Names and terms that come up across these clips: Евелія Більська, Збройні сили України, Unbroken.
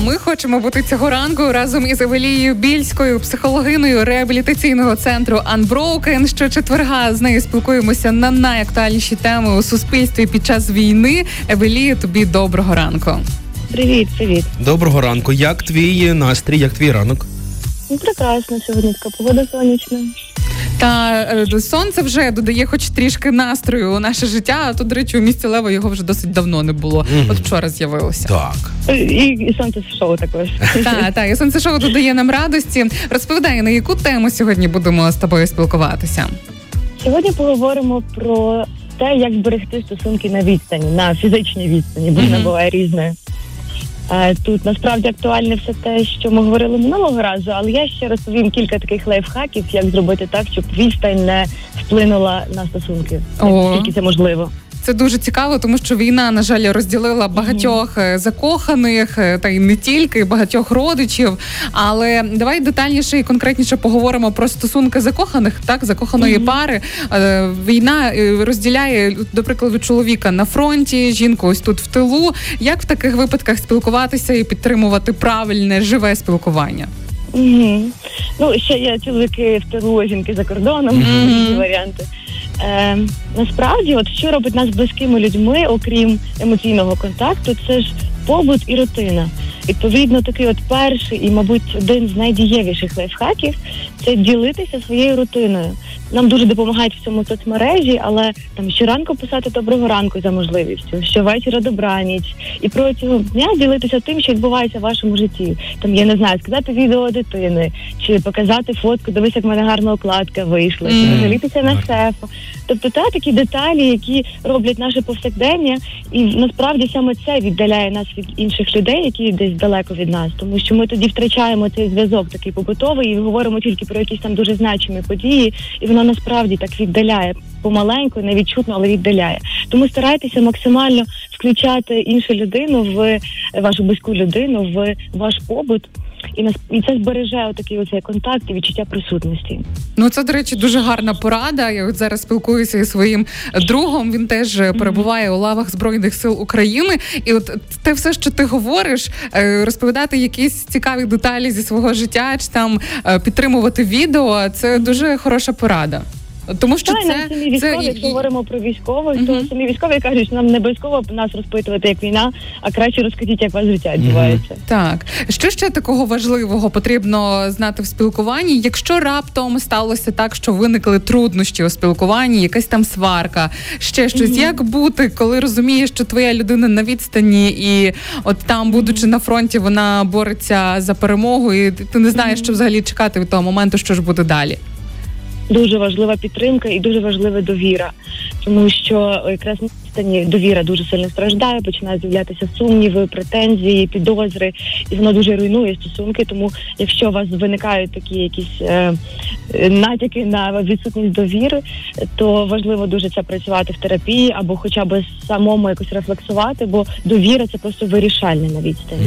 А ми хочемо бути цього ранку разом із Евелією Більською, психологиною реабілітаційного центру Unbroken. Щочетверга з нею спілкуємося на найактуальніші теми у суспільстві під час війни. Евелія, тобі доброго ранку. Привіт. Доброго ранку. Як твій настрій, як твій ранок? Прекрасно, сьогодні така погода сонячна. Та сонце вже додає хоч трішки настрою у наше життя, а то, до речі, у місті Лева його вже досить давно не було. От вчора з'явилося. Так. І сонце-шоу також. Так, і сонце-шоу додає нам радості. Розповідай, на яку тему сьогодні будемо з тобою спілкуватися? Сьогодні поговоримо про те, як берегти стосунки на відстані, на фізичній відстані, бо вона буває різною. Тут насправді актуальне все те, що ми говорили минулого разу, але я ще розповім кілька таких лайфхаків, як зробити так, щоб відстань не вплинула на стосунки, наскільки це можливо. Це дуже цікаво, тому що війна, на жаль, розділила багатьох закоханих, та й не тільки, багатьох родичів. Але давай детальніше і конкретніше поговоримо про стосунки закоханих, так, закоханої пари. Війна розділяє, до прикладу, чоловіка на фронті, жінку ось тут в тилу. Як в таких випадках спілкуватися і підтримувати правильне, живе спілкування? Ще є чоловіки в тилу, жінки за кордоном, варіанти. Насправді, що робить нас близькими людьми, окрім емоційного контакту, це ж побут і рутина. Відповідно, такий перший і, мабуть, один з найдієвіших лайфхаків – це ділитися своєю рутиною. Нам дуже допомагають в цьому соцмережі, але там щоранку писати «доброго ранку» за можливістю, щовечора «добраніч». І протягом дня ділитися тим, що відбувається в вашому житті. Сказати відео дитини, чи показати фотку, дивись, як в мене гарна окладка вийшла, чи жалітися на шефа. Тобто такі деталі, які роблять наше повсякдення, і насправді саме це віддаляє нас від інших людей, які десь далеко від нас, тому що ми тоді втрачаємо цей зв'язок такий побутовий і говоримо тільки про якісь там дуже значимі події, і воно насправді так віддаляє помаленьку, невідчутно, але віддаляє. Тому старайтеся максимально включати іншу людину, вашу близьку людину, в ваш побут. І це збереже оцей контакт і відчуття присутності. Це, до речі, дуже гарна порада. Я зараз спілкуюся із своїм другом, він теж перебуває у лавах Збройних сил України. І те все, що ти говориш, розповідати якісь цікаві деталі зі свого життя, чи там підтримувати відео, це дуже хороша порада. Тому що якщо говоримо про військових, то самі військові кажуть, що нам не обов'язково нас розпитувати, як війна, а краще розкажіть, як у вас життя відбувається. Так. Що ще такого важливого потрібно знати в спілкуванні? Якщо раптом сталося так, що виникли труднощі у спілкуванні, якась там сварка, ще щось. Як бути, коли розумієш, що твоя людина на відстані і там, будучи на фронті, вона бореться за перемогу і ти не знаєш, що взагалі чекати від того моменту, що ж буде далі? Дуже важлива підтримка і дуже важлива довіра, тому що якраз на відстані довіра дуже сильно страждає, починають з'являтися сумніви, претензії, підозри, і воно дуже руйнує стосунки. Тому якщо у вас виникають такі якісь натяки на відсутність довіри, то важливо дуже це працювати в терапії або хоча б самому якось рефлексувати, бо довіра – це просто вирішальне на відстані.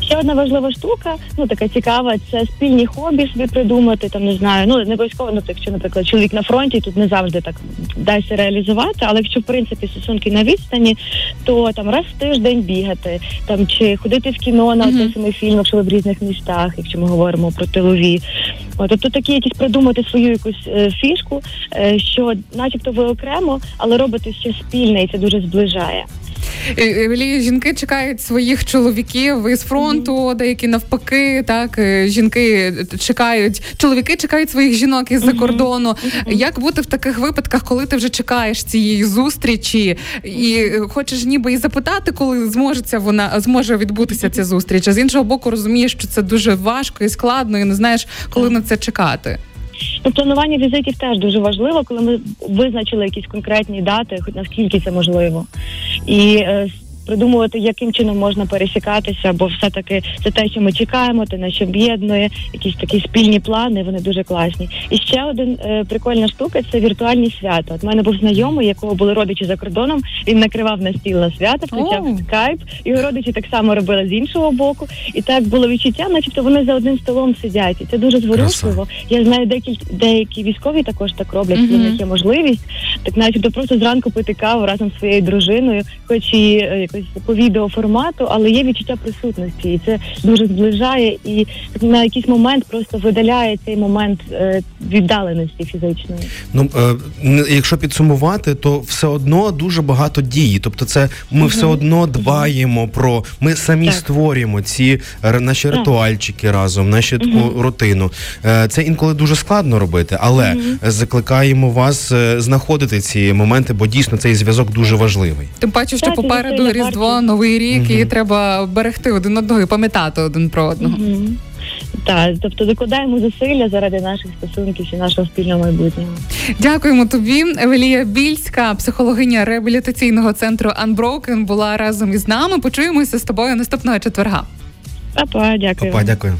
Ще одна важлива штука, така цікава, це спільні хобі собі придумати, не обов'язково, якщо, наприклад, чоловік на фронті, тут не завжди так дасться реалізувати, але якщо, в принципі, стосунки на відстані, то раз в тиждень бігати, чи ходити в кіно на той самий фільм, якщо ви в різних містах, якщо ми говоримо про тилові. Тобто такі якісь придумати свою якусь фішку, що начебто ви окремо, але робите ще спільне, і це дуже зближає. Евелія, жінки чекають своїх чоловіків із фронту, деякі навпаки, так, чоловіки чекають своїх жінок із-за кордону. Як бути в таких випадках, коли ти вже чекаєш цієї зустрічі і хочеш ніби і запитати, коли зможе відбутися ця зустріч, а з іншого боку розумієш, що це дуже важко і складно, і не знаєш, коли на це чекати? Планування візитів теж дуже важливо, коли ми визначили якісь конкретні дати, хоч наскільки це можливо. І придумувати, яким чином можна пересікатися, бо все-таки це те, що ми чекаємо, те, на що об'єднує, якісь такі спільні плани, вони дуже класні. І ще один прикольна штука – це віртуальні свята. От в мене був знайомий, якого були родичі за кордоном, він накривав на стіл на свята, включав скайп, його родичі так само робили з іншого боку, і так було відчуття, начебто вони за одним столом сидять, і це дуже зворушливо. Я знаю, деякі військові також так роблять, коли в них є можливість, так начебто просто зранку пити каву разом з своєю дружиною, хоч і якось по відеоформату, але є відчуття присутності, і це дуже зближає, і на якийсь момент просто видаляє цей момент віддаленості фізичної. Ну, якщо підсумувати, то все одно дуже багато дії, тобто це ми все одно дбаємо про, ми самі створюємо ці наші ритуальчики разом, нашу таку рутину. Це інколи дуже складно робити, але закликаємо вас знаходити ці моменти, бо дійсно цей зв'язок дуже важливий. Тим паче, що попереду Різдво, Новий рік, і треба берегти один одного і пам'ятати один про одного. Так, тобто докладаємо зусилля заради наших стосунків і нашого спільного майбутнього. Дякуємо тобі. Евелія Більська, психологиня реабілітаційного центру Unbroken, була разом із нами. Почуємося з тобою наступного четверга. Па-па, дякую.